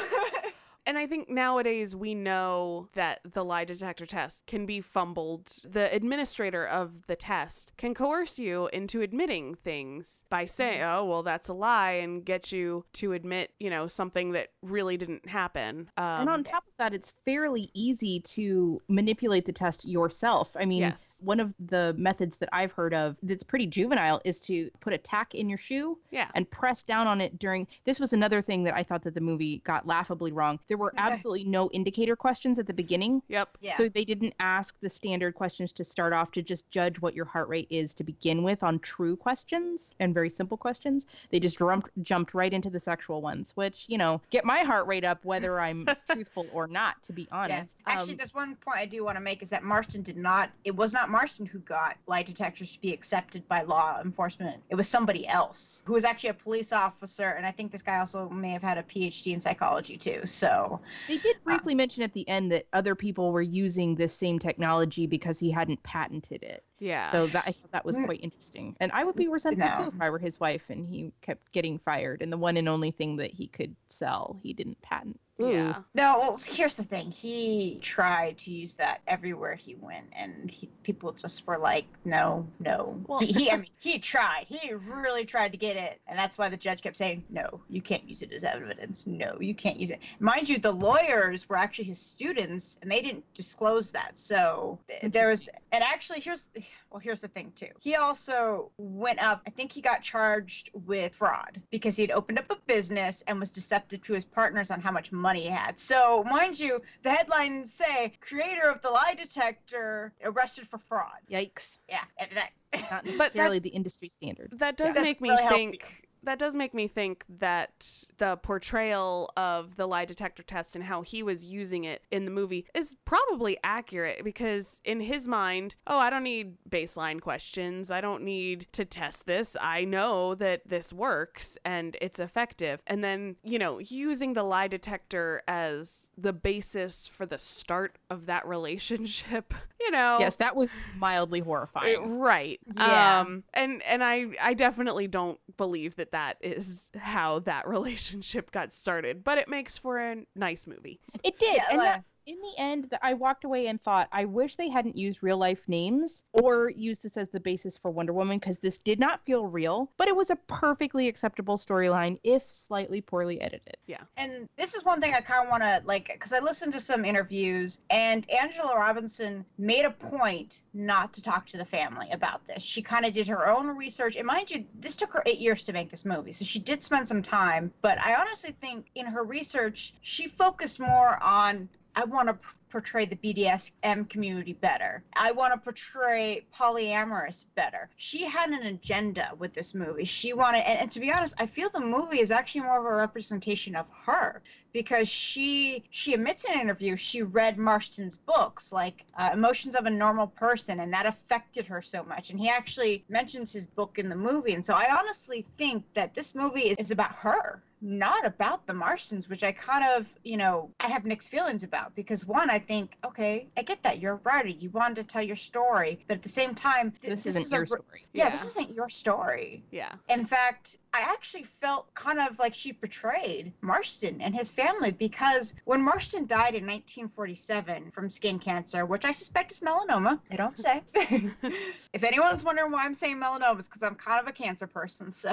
And I think nowadays we know that the lie detector test can be fumbled. The administrator of the test can coerce you into admitting things by saying, oh, well, that's a lie, and get you to admit, you know, something that really didn't happen. And on top of that, it's fairly easy to manipulate the test yourself. I mean, one of the methods that I've heard of that's pretty juvenile is to put a tack in your shoe and press down on it during. This was another thing that I thought that the movie got laughably wrong. There were absolutely no indicator questions at the beginning. Yep. Yeah. So they didn't ask the standard questions to start off to just judge what your heart rate is to begin with on true questions and very simple questions. They just jumped right into the sexual ones, which, you know, get my heart rate up whether I'm truthful or not, to be honest. Yeah. Actually, there's one point I do want to make is that Marston it was not Marston who got lie detectors to be accepted by law enforcement. It was somebody else who was actually a police officer. And I think this guy also may have had a PhD in psychology too. So. They did briefly mention at the end that other people were using this same technology because he hadn't patented it. Yeah. So I thought that was quite interesting. And I would be resentful too if I were his wife and he kept getting fired. And the one and only thing that he could sell, he didn't patent. Ooh. Yeah. No, well, here's the thing. He tried to use that everywhere he went, and people just were like, no. Well, he tried. He really tried to get it, and that's why the judge kept saying, no, you can't use it as evidence. No, you can't use it. Mind you, the lawyers were actually his students, and they didn't disclose that. So there was, and actually, here's the thing, too. He also went up, I think he got charged with fraud, because he had opened up a business and was deceptive to his partners on how much money he had. So, mind you, the headlines say, creator of the lie detector arrested for fraud. Yikes. Yeah. And not necessarily the industry standard. That does make me think... That does make me think that the portrayal of the lie detector test and how he was using it in the movie is probably accurate, because in his mind, I don't need baseline questions. I don't need to test this. I know that this works and it's effective. And then, you know, using the lie detector as the basis for the start of that relationship, you know. Yes, that was mildly horrifying. Right. Yeah. And I definitely don't believe that that is how that relationship got started, but it makes for a nice movie. It did. Yeah, and in the end, I walked away and thought, I wish they hadn't used real life names or used this as the basis for Wonder Woman, because this did not feel real, but it was a perfectly acceptable storyline if slightly poorly edited. Yeah. And this is one thing I kind of want to, like, because I listened to some interviews and Angela Robinson made a point not to talk to the family about this. She kind of did her own research. And mind you, this took her 8 years to make this movie, so she did spend some time. But I honestly think in her research, she focused more on, I want to portray the BDSM community better. I want to portray polyamorous better. She had an agenda with this movie. She wanted, and to be honest, I feel the movie is actually more of a representation of her, because she admits in an interview she read Marston's books, like Emotions of a Normal Person, and that affected her so much. And he actually mentions his book in the movie. And so I honestly think that this movie is about her, not about the Marstons, which I kind of, you know, I have mixed feelings about, because one, I think, okay, I get that. You're a writer. You wanted to tell your story. But at the same time, this isn't your story. Yeah, this isn't your story. Yeah. In fact, I actually felt kind of like she betrayed Marston and his family, because when Marston died in 1947 from skin cancer, which I suspect is melanoma, I don't say. If anyone's wondering why I'm saying melanoma, it's because I'm kind of a cancer person, so.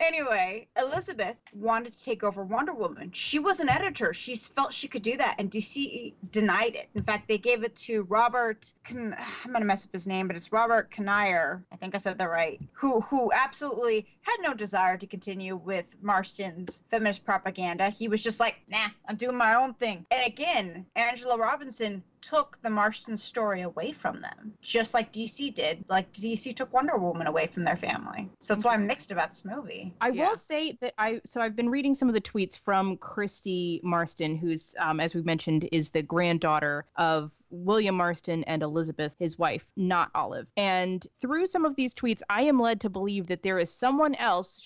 Anyway, Elizabeth wanted to take over Wonder Woman. She was an editor. She felt she could do that, and DC denied it. In fact, they gave it to Robert, I'm going to mess up his name, but it's Robert Kanigher, I think I said that right, who absolutely had no desire to continue with Marston's feminist propaganda. He was just like, nah, I'm doing my own thing. And again, Angela Robinson took the Marston story away from them, just like DC did. Like, DC took Wonder Woman away from their family. So that's why I'm mixed about this movie. I will say that I've been reading some of the tweets from Kristen Marston, who's, as we've mentioned, is the granddaughter of William Marston and Elizabeth, his wife, not Olive. And through some of these tweets, I am led to believe that there is someone else,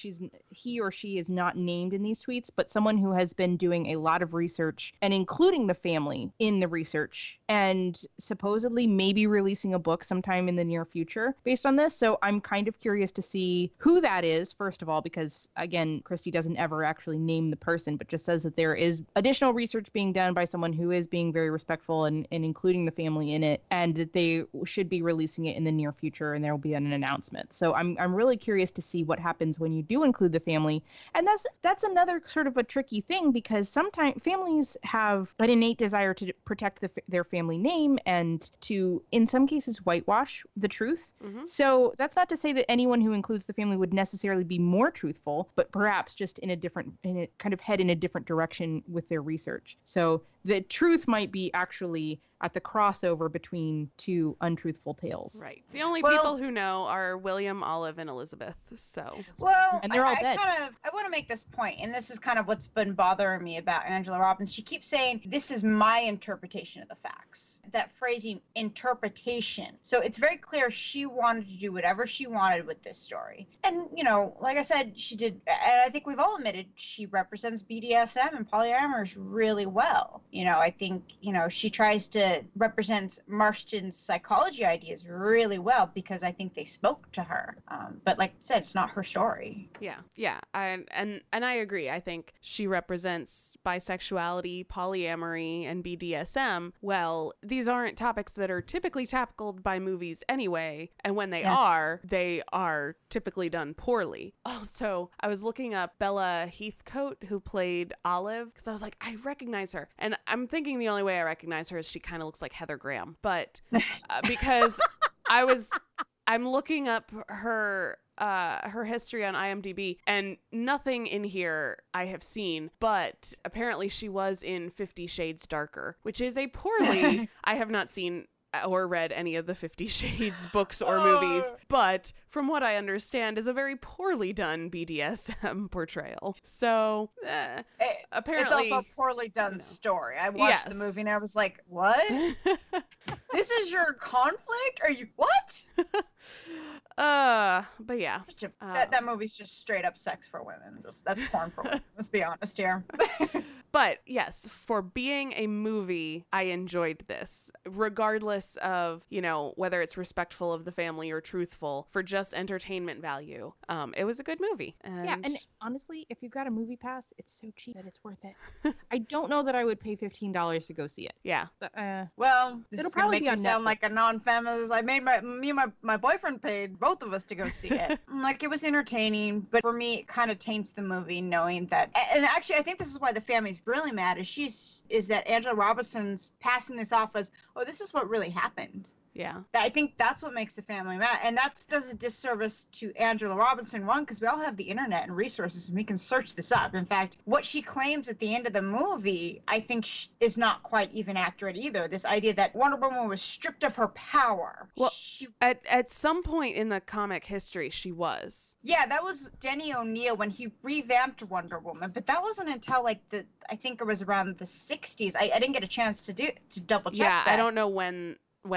he or she is not named in these tweets, but someone who has been doing a lot of research and including the family in the research, and supposedly maybe releasing a book sometime in the near future based on this. So I'm kind of curious to see who that is, first of all, because again, Christie doesn't ever actually name the person, but just says that there is additional research being done by someone who is being very respectful and including the family in it, and that they should be releasing it in the near future, and there will be an announcement. So I'm really curious to see what happens when you do include the family. And that's another sort of a tricky thing, because sometimes families have an innate desire to protect their family name and to, in some cases, whitewash the truth. Mm-hmm. So that's not to say that anyone who includes the family would necessarily be more truthful, but perhaps just in a different direction with their research. So the truth might be actually at the crossover between two untruthful tales. Right. The only people who know are William, Olive, and Elizabeth. So. Well, and they're all dead. I want to make this point, and this is kind of what's been bothering me about Angela Robbins. She keeps saying, this is my interpretation of the facts. That phrasing, interpretation. So it's very clear she wanted to do whatever she wanted with this story. And, you know, like I said, she did, and I think we've all admitted, she represents BDSM and polyamorous really well. You know, I think, you know, she tries to represent Marston's psychology ideas really well, because I think they spoke to her. But like I said, it's not her story. Yeah. Yeah. And I agree. I think she represents bisexuality, polyamory, and BDSM. Well, these aren't topics that are typically tackled by movies anyway. And when they are typically done poorly. Also, I was looking up Bella Heathcote, who played Olive, because I was like, I recognize her. And I'm thinking the only way I recognize her is she kind of looks like Heather Graham, but because I'm looking up her history on IMDb, and nothing in here I have seen, but apparently she was in 50 Shades Darker, which is a poorly, I have not seen or read any of the 50 Shades books or movies, but from what I understand is a very poorly done BDSM portrayal. So apparently it's also a poorly done story. I watched the movie and I was like, what? This is your conflict? Are you what? But yeah. That movie's just straight up sex for women. That's porn for women. Let's be honest here. But yes, for being a movie, I enjoyed this, regardless of, you know, whether it's respectful of the family or truthful. For just entertainment value, it was a good movie. And yeah, and honestly, if you got a movie pass, it's so cheap that it's worth it. I don't know that I would pay $15 to go see it. Yeah. But, well, this it'll probably make me sound like a non-feminist. I made my boyfriend paid both of us to go see it. Like, it was entertaining, but for me, it kind of taints the movie knowing that. And actually, I think this is why the family's really mad, is that Angela Robinson's passing this off as, oh, this is what really happened. Yeah. I think that's what makes the family mad. And that does a disservice to Angela Robinson, one, because we all have the internet and resources, and we can search this up. In fact, what she claims at the end of the movie, I think is not quite even accurate either. This idea that Wonder Woman was stripped of her power. Well, at some point in the comic history, she was. Yeah, that was Denny O'Neil when he revamped Wonder Woman. But that wasn't until, like, I think it was around the 60s. I didn't get a chance to double check that. Yeah, I don't know when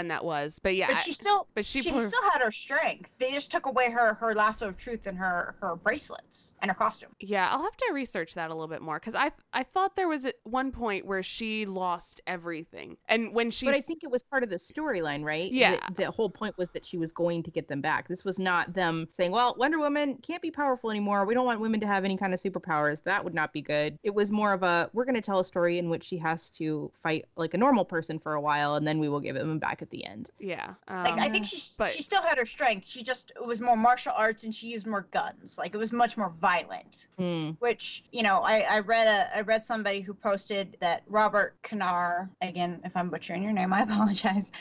that was, but yeah, she still had her strength. They just took away her lasso of truth and her bracelets and her costume. Yeah, I'll have to research that a little bit more, because I thought there was at one point where she lost everything, and when she, but I think it was part of the storyline, right? Yeah, the whole point was that she was going to get them back. This was not them saying, well, Wonder Woman can't be powerful anymore, we don't want women to have any kind of superpowers, that would not be good. It was more of a, we're going to tell a story in which she has to fight like a normal person for a while, and then we will give them back at the end. Yeah. Like, I think she still had her strength. She just, it was more martial arts, and she used more guns. Like, it was much more violent. Mm. Which, you know, I read somebody who posted that Robert Kanigher, again, if I'm butchering your name, I apologize.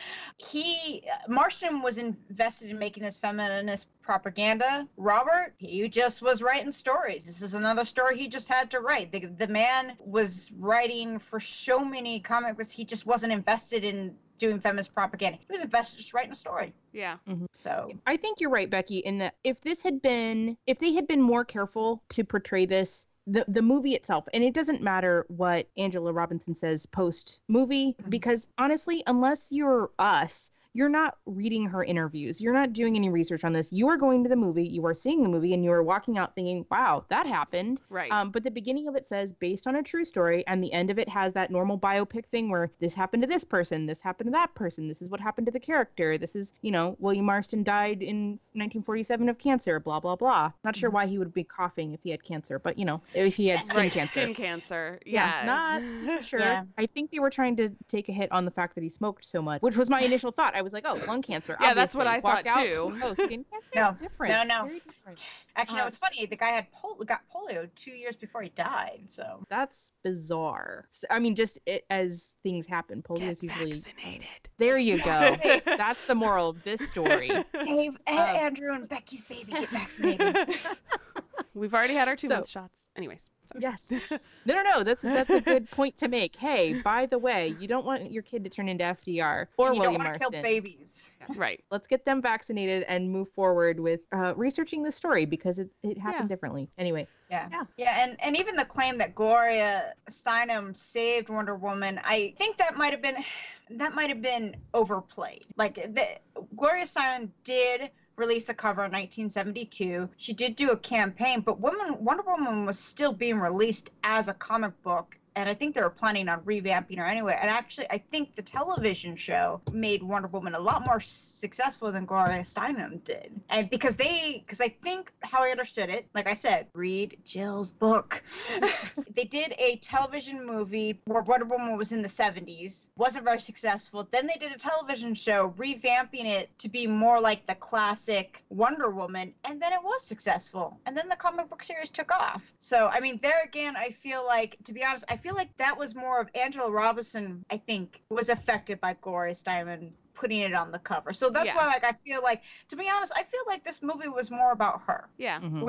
Marston was invested in making this feminist propaganda. Robert, he just was writing stories. This is another story he just had to write. The man was writing for so many comic books. He just wasn't invested in doing feminist propaganda. He was invested just writing a story. Yeah. Mm-hmm. So I think you're right, Becky, in that if they had been more careful to portray this, the movie itself, and it doesn't matter what Angela Robinson says post-movie, mm-hmm. because honestly, unless you're us, you're not reading her interviews. You're not doing any research on this. You are going to the movie, you are seeing the movie, and you are walking out thinking, wow, that happened. Right. But the beginning of it says, based on a true story, and the end of it has that normal biopic thing where this happened to this person, this happened to that person, this is what happened to the character, this is, you know, William Marston died in 1947 of cancer, blah, blah, blah. Not sure why he would be coughing if he had cancer, but, you know, if he had skin cancer. Skin cancer. Yeah. Not sure. Yeah. I think they were trying to take a hit on the fact that he smoked so much, which was my initial thought. I was like, oh, lung cancer. Yeah, obviously. That's what I thought too. Oh, skin cancer? No, different. No. Very different. Actually, no, it's funny. The guy had got polio 2 years before he died, so. That's bizarre. So, I mean, just as things happen, polio is usually. Vaccinated. There you go. That's the moral of this story. Dave, Andrew, and Becky's baby get vaccinated. We've already had our 2 month shots. Anyways. Sorry. Yes. No. That's a good point to make. Hey, by the way, you don't want your kid to turn into FDR or William Marston. You don't want to kill babies. Yeah. Right. Let's get them vaccinated and move forward with researching the story, because it happened differently. Anyway. Yeah. Yeah. Yeah. And even the claim that Gloria Steinem saved Wonder Woman, I think that might have been overplayed. Like, Gloria Steinem did released a cover in 1972. She did do a campaign, but Wonder Woman was still being released as a comic book, and I think they were planning on revamping her anyway. And actually, I think the television show made Wonder Woman a lot more successful than Gloria Steinem did. And because I think how I understood it, like I said, read Jill's book. They did a television movie where Wonder Woman was in the 70s, wasn't very successful. Then they did a television show revamping it to be more like the classic Wonder Woman, and then it was successful. And then the comic book series took off. So, I mean, there again, I feel like, to be honest, I feel like that was more of Angela Robinson, I think, was affected by Gloria Steinem putting it on the cover. So that's why, like, I feel like, to be honest, I feel like this movie was more about her. Yeah. Mm-hmm.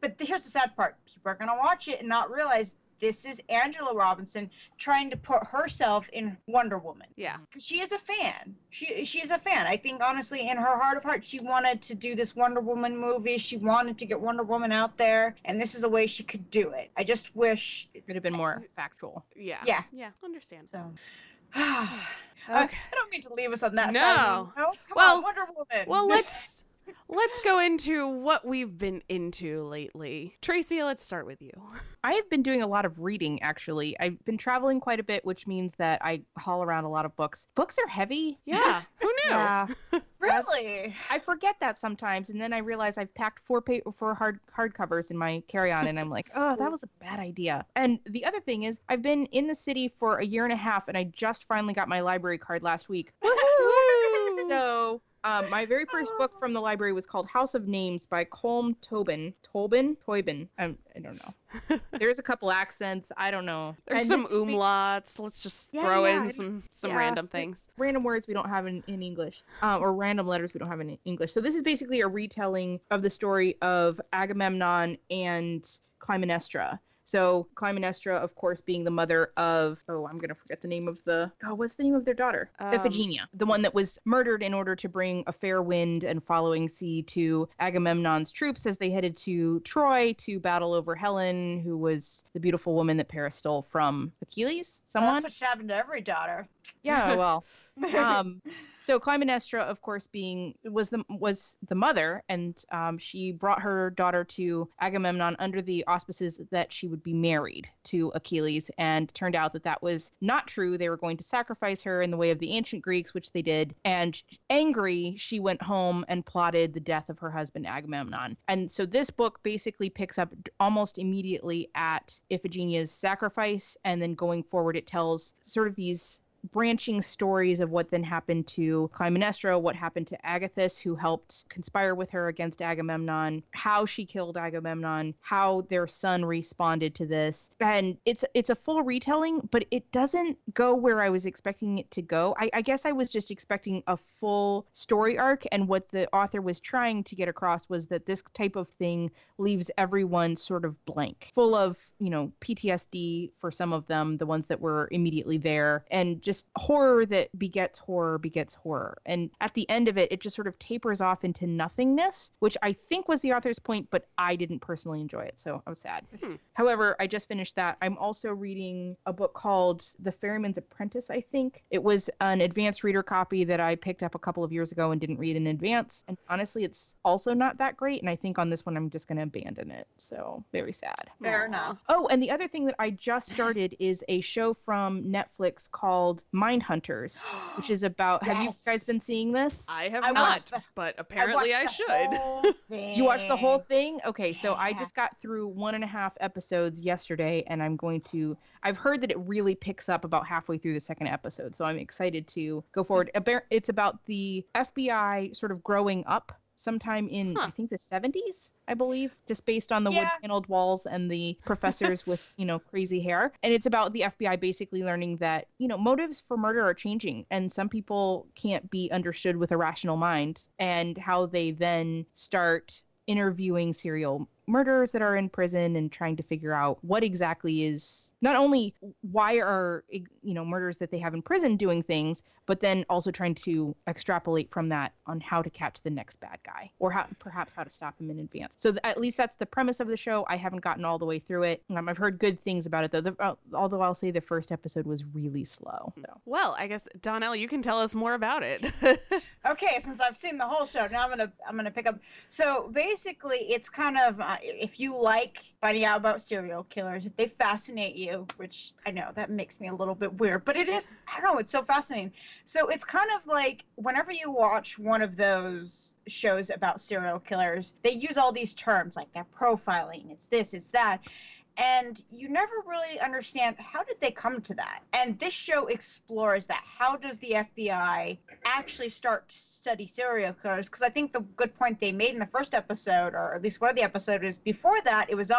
But here's the sad part. People are going to watch it and not realize this is Angela Robinson trying to put herself in Wonder Woman. Yeah. Because she is a fan. She is a fan. I think, honestly, in her heart of hearts, she wanted to do this Wonder Woman movie. She wanted to get Wonder Woman out there. And this is a way she could do it. I just wish it would have been more factual. Yeah. Yeah. Yeah. Understand. So. Okay. I don't mean to leave us on that side. No. Come on, Wonder Woman. Well, let's... Let's go into what we've been into lately. Tracy, let's start with you. I've been doing a lot of reading, actually. I've been traveling quite a bit, which means that I haul around a lot of books. Books are heavy. Yeah. Who knew? Yeah. Really? I forget that sometimes, and then I realize I've packed four hardcovers in my carry-on, and I'm like, oh, that was a bad idea. And the other thing is, I've been in the city for a year and a half, and I just finally got my library card last week. Woohoo! So... my very first book from the library was called House of Names by Colm Tobin. Tobin. I don't know. There's a couple accents. I don't know. There's and some umlauts. Let's just throw in some random things. Random words we don't have in English, or random letters we don't have in English. So this is basically a retelling of the story of Agamemnon and Clytemnestra. So Clytemnestra, of course, being the mother of, I'm going to forget the name of what's the name of their daughter? Iphigenia, the one that was murdered in order to bring a fair wind and following sea to Agamemnon's troops as they headed to Troy to battle over Helen, who was the beautiful woman that Paris stole from Achilles, someone. That's what should happen to every daughter. Yeah, well, so Clytemnestra, of course, was the mother, and she brought her daughter to Agamemnon under the auspices that she would be married to Achilles, and it turned out that was not true. They were going to sacrifice her in the way of the ancient Greeks, which they did, and angry, she went home and plotted the death of her husband, Agamemnon. And so this book basically picks up almost immediately at Iphigenia's sacrifice, and then going forward, it tells sort of these branching stories of what then happened to Clytemnestra, what happened to Agathis, who helped conspire with her against Agamemnon, how she killed Agamemnon, how their son responded to this. And it's a full retelling, but it doesn't go where I was expecting it to go. I guess I was just expecting a full story arc, and what the author was trying to get across was that this type of thing leaves everyone sort of blank, full of, PTSD for some of them, the ones that were immediately there, and just horror that begets horror. And at the end of it, it just sort of tapers off into nothingness, which I think was the author's point, but I didn't personally enjoy it, so I was sad. However, I just finished that. I'm also reading a book called The Ferryman's Apprentice, I think. It was an advanced reader copy that I picked up a couple of years ago and didn't read in advance. And honestly, it's also not that great. And I think on this one, I'm just going to abandon it. So very sad. Fair enough. Oh, and the other thing that I just started is a show from Netflix called Mindhunters, which is about have you guys been seeing this? I have not, but apparently I should. You watched the whole thing? Okay, yeah. So I just got through 1.5 episodes yesterday, and I've heard that it really picks up about halfway through the second episode, so I'm excited to go forward. It's about the FBI sort of growing up sometime in, I think, the 70s, I believe, just based on the wood-paneled walls and the professors with, crazy hair. And it's about the FBI basically learning that, motives for murder are changing and some people can't be understood with a rational mind, and how they then start interviewing serial murderers that are in prison and trying to figure out what exactly is not only why are murders that they have in prison doing things, but then also trying to extrapolate from that on how to catch the next bad guy, or how to stop him in advance. So at least that's the premise of the show. I haven't gotten all the way through it. I've heard good things about it, though. Although I'll say the first episode was really slow. So. Well, I guess Donnell, you can tell us more about it. Okay, since I've seen the whole show, now I'm gonna pick up. So basically, it's kind of if you like finding out about serial killers, if they fascinate you, which I know that makes me a little bit weird, but it is, I don't know, it's so fascinating. So it's kind of like whenever you watch one of those shows about serial killers, they use all these terms like they're profiling, it's this, it's that. And you never really understand, how did they come to that? And this show explores that. How does the FBI actually start to study serial killers? Because I think the good point they made in the first episode, or at least one of the episodes, is before that, it was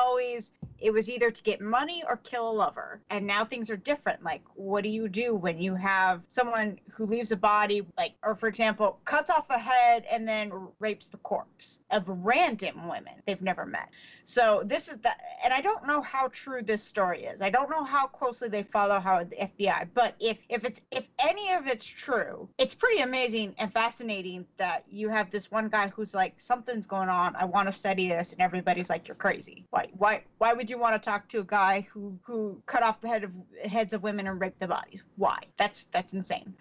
either to get money or kill a lover. And now things are different. Like, what do you do when you have someone who leaves a body, like, or for example, cuts off a head and then rapes the corpse of random women they've never met? So this is that, and I don't know how true this story is. I don't know how closely they follow how the FBI, but if any of it's true, it's pretty amazing and fascinating that you have this one guy who's like, something's going on, I want to study this, and everybody's like, you're crazy. Why would would you want to talk to a guy who cut off the heads of women and raped their bodies? Why? That's insane.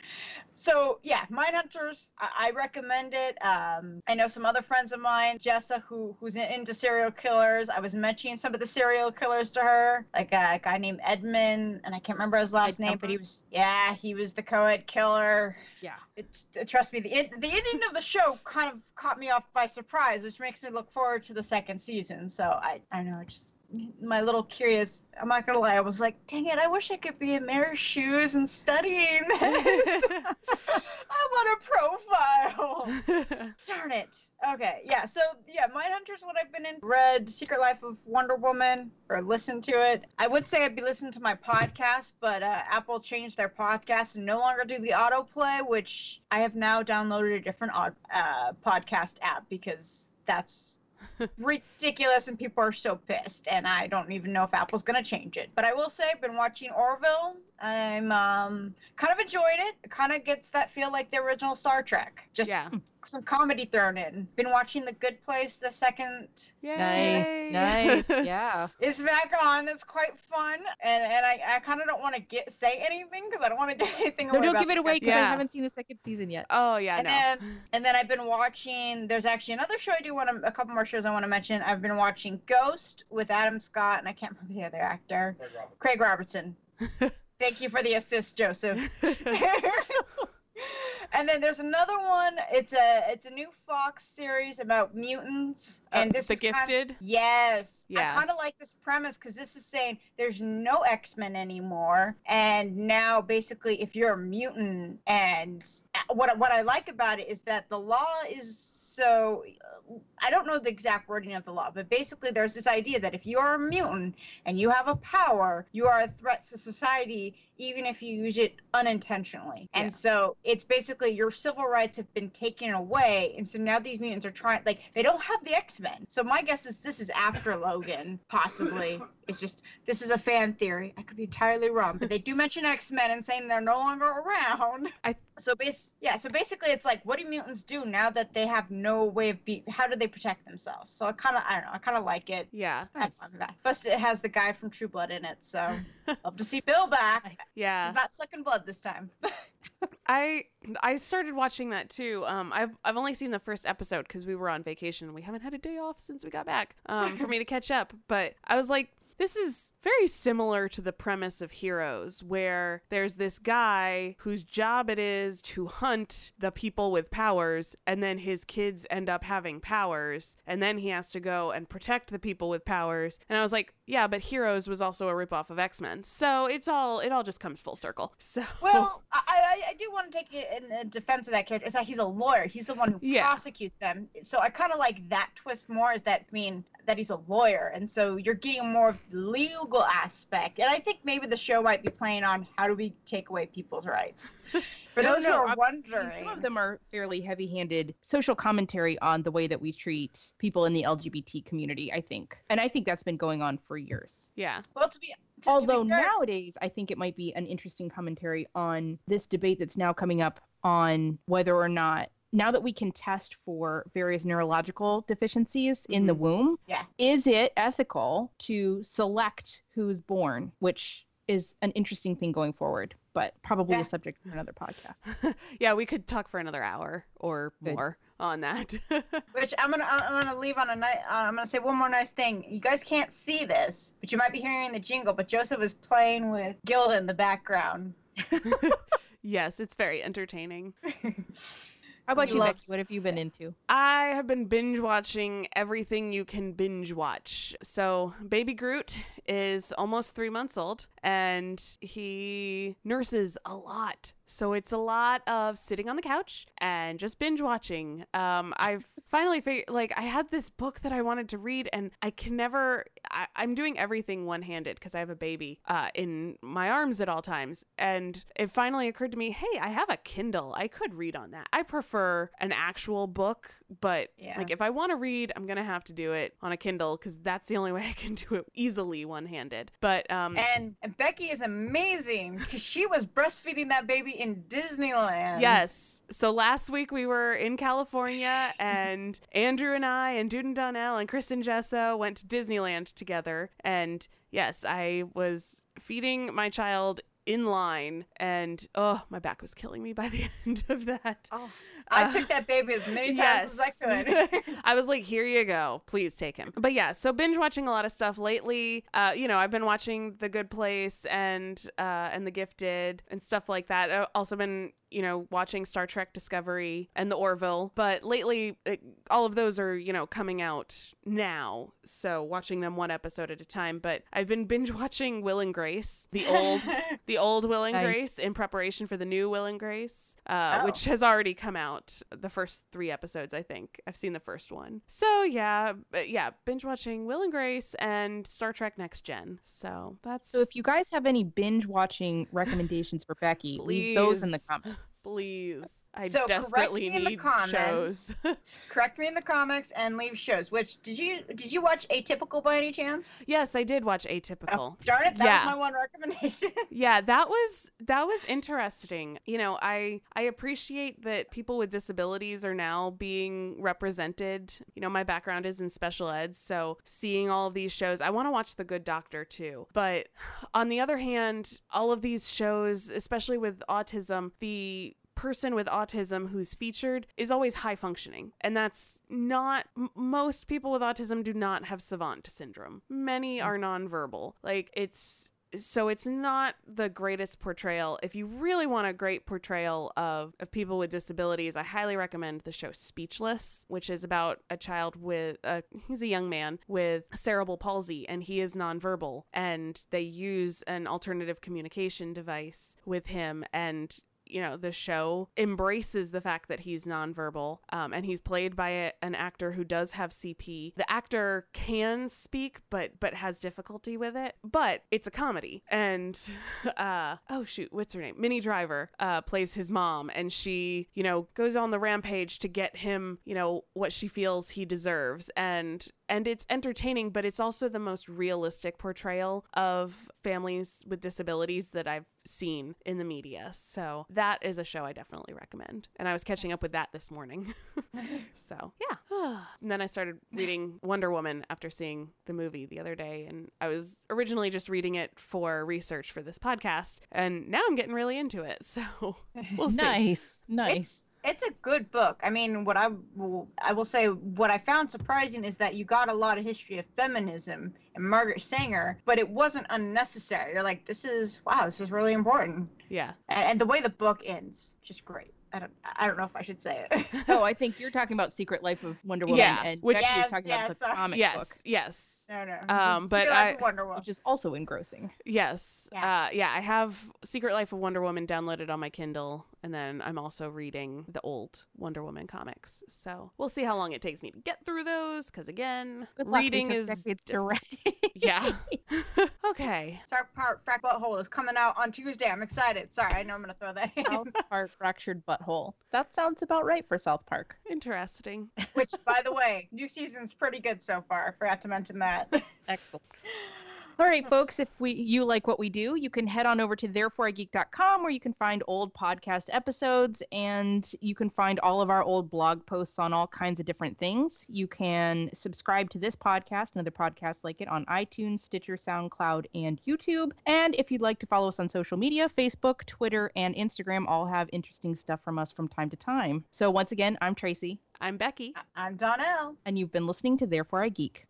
So yeah, Mindhunters, I recommend it. I know some other friends of mine, Jessa, who's into serial killers. I was mentioning some of the serial killers to her, like a guy named Edmund, and I can't remember his last name, but he was the co-ed killer. Yeah, it's trust me, the ending of the show kind of caught me off by surprise, which makes me look forward to the second season. So I know, just my little curious, I'm not gonna lie, I was like, dang it, I wish I could be in their shoes and studying this. I want a profile. Darn it. Okay, yeah, so yeah, Mindhunter's what I've been in. Read Secret Life of Wonder Woman, or listened to it. I would say I'd be listening to my podcast, but Apple changed their podcast and no longer do the autoplay, which I have now downloaded a different podcast app because that's ridiculous and people are so pissed, and I don't even know if Apple's gonna change it. But I will say I've been watching Orville. I'm kind of enjoying it. It kind of gets that feel like the original Star Trek, just some comedy thrown in. Been watching The Good Place, the second season. Nice, yeah. It's back on. It's quite fun, and I kind of don't want to say anything because I don't want to give anything away. No, don't give it away because I haven't seen the second season yet. Oh yeah, and then I've been watching. There's actually another show I do want to, a couple more shows I want to mention. I've been watching Ghost with Adam Scott, and I can't remember the other actor. Craig Robertson. Thank you for the assist, Joseph. And then there's another one. It's a new Fox series about mutants, and this is The Gifted. I kind of like this premise because this is saying there's no X-Men anymore, and now basically if you're a mutant, and what I like about it is that the law is. So I don't know the exact wording of the law, but basically there's this idea that if you are a mutant and you have a power, you are a threat to society, even if you use it unintentionally. And so it's basically your civil rights have been taken away. And so now these mutants are trying, like, they don't have the X-Men. So my guess is this is after Logan, possibly. It's just, this is a fan theory. I could be entirely wrong, but they do mention X-Men and saying they're no longer around. So basically it's like, what do mutants do now that they have no way of how do they protect themselves? So I kind of like it. Yeah. Plus it has the guy from True Blood in it, so love to see Bill back. Yeah. He's not sucking blood this time. I started watching that too. I've only seen the first episode because we were on vacation. We haven't had a day off since we got back for me to catch up. But I was like, this is very similar to the premise of Heroes, where there's this guy whose job it is to hunt the people with powers, and then his kids end up having powers, and then he has to go and protect the people with powers. And I was like, yeah, but Heroes was also a ripoff of X-Men, so it all just comes full circle. So well, I do want to take it in the defense of that character. It's like he's a lawyer. He's the one who prosecutes them. So I kind of like that twist more. Is that that he's a lawyer, and so you're getting more of the legal aspect, and I think maybe the show might be playing on how do we take away people's rights. For those who are wondering, some of them are fairly heavy-handed social commentary on the way that we treat people in the LGBT community, I think. And I think that's been going on for years. Yeah. Well, to be fair, nowadays, I think it might be an interesting commentary on this debate that's now coming up on whether or not, now that we can test for various neurological deficiencies in the womb, is it ethical to select who's born, which is an interesting thing going forward, but probably a subject for another podcast. Yeah, we could talk for another hour or more on that. Which I'm gonna leave on a night. I'm gonna say one more nice thing. You guys can't see this, but you might be hearing the jingle. But Joseph is playing with Gilda in the background. Yes, it's very entertaining. How about you, Becky? What have you been into? I have been binge watching everything you can binge watch. So Baby Groot is almost 3 months old, and he nurses a lot. So it's a lot of sitting on the couch and just binge watching. I've finally figured, like, I had this book that I wanted to read, and I can never, I'm doing everything one-handed because I have a baby in my arms at all times. And it finally occurred to me, hey, I have a Kindle. I could read on that. I prefer an actual book, but like if I want to read, I'm going to have to do it on a Kindle because that's the only way I can do it easily one-handed. But and Becky is amazing because she was breastfeeding that baby in Disneyland. Yes. So last week we were in California, and Andrew and I and Dude and Donnell and Kristen Jessa went to Disneyland together. And yes, I was feeding my child in line, and oh, my back was killing me by the end of that. Oh, I took that baby as many times as I could. I was like, here you go, please take him. But yeah, so binge watching a lot of stuff lately. You know, I've been watching The Good Place and The Gifted and stuff like that. I've also been, you know, watching Star Trek Discovery and The Orville. But lately, all of those are, you know, coming out now. So watching them one episode at a time. But I've been binge watching Will and Grace, the old Will and Grace, in preparation for the new Will and Grace, which has already come out. The first 3 episodes, I think. I've seen the first one. So yeah, binge watching Will and Grace and Star Trek Next Gen. So that's. So if you guys have any binge watching recommendations for Becky, leave those in the comments. Please. I so desperately need shows. Correct me in the comments and leave shows. Which did you watch Atypical by any chance? Yes, I did watch Atypical. Oh, darn it, that was my one recommendation. Yeah, that was interesting. You know, I appreciate that people with disabilities are now being represented. You know, my background is in special ed, so seeing all of these shows, I want to watch The Good Doctor too. But on the other hand, all of these shows, especially with autism, the person with autism who's featured is always high functioning, and that's not most people with autism do not have savant syndrome. Many are nonverbal. It's not the greatest portrayal. If you really want a great portrayal of people with disabilities, I highly recommend the show Speechless, which is about a child with he's a young man with cerebral palsy, and he is nonverbal, and they use an alternative communication device with him, and you know, the show embraces the fact that he's nonverbal, and he's played by an actor who does have CP. The actor can speak, but has difficulty with it. But it's a comedy, and what's her name? Minnie Driver plays his mom, and she, you know, goes on the rampage to get him, you know, what she feels he deserves, and it's entertaining, but it's also the most realistic portrayal of families with disabilities that I've seen in the media. So that is a show I definitely recommend. And I was catching up with that this morning. So, yeah. And then I started reading Wonder Woman after seeing the movie the other day. And I was originally just reading it for research for this podcast. And now I'm getting really into it. So we'll see. Nice. It's a good book. I mean, what I will say, what I found surprising is that you got a lot of history of feminism and Margaret Sanger, but it wasn't unnecessary. You're like, this is really important. Yeah. And the way the book ends, just great. I don't know if I should say it. Oh, I think you're talking about Secret Life of Wonder Woman. Yeah, and which you're talking about the comic book. Yes. No. But Wonder Woman, which is also engrossing. Yes. Yeah. I have Secret Life of Wonder Woman downloaded on my Kindle, and then I'm also reading the old Wonder Woman comics. So we'll see how long it takes me to get through those, because again, reading is decades to read. Yeah. Okay. South Park Fractured But Whole is coming out on Tuesday. I'm excited. Sorry, I know I'm gonna throw that in. South Park Fractured But Whole. That sounds about right for South Park. Interesting. Which, by the way, new season's pretty good so far. I forgot to mention that. Excellent. All right, folks, if you like what we do, you can head on over to thereforeageek.com, where you can find old podcast episodes, and you can find all of our old blog posts on all kinds of different things. You can subscribe to this podcast and other podcasts like it on iTunes, Stitcher, SoundCloud, and YouTube. And if you'd like to follow us on social media, Facebook, Twitter, and Instagram all have interesting stuff from us from time to time. So once again, I'm Tracy. I'm Becky. I'm Donnell. And you've been listening to Therefore I Geek.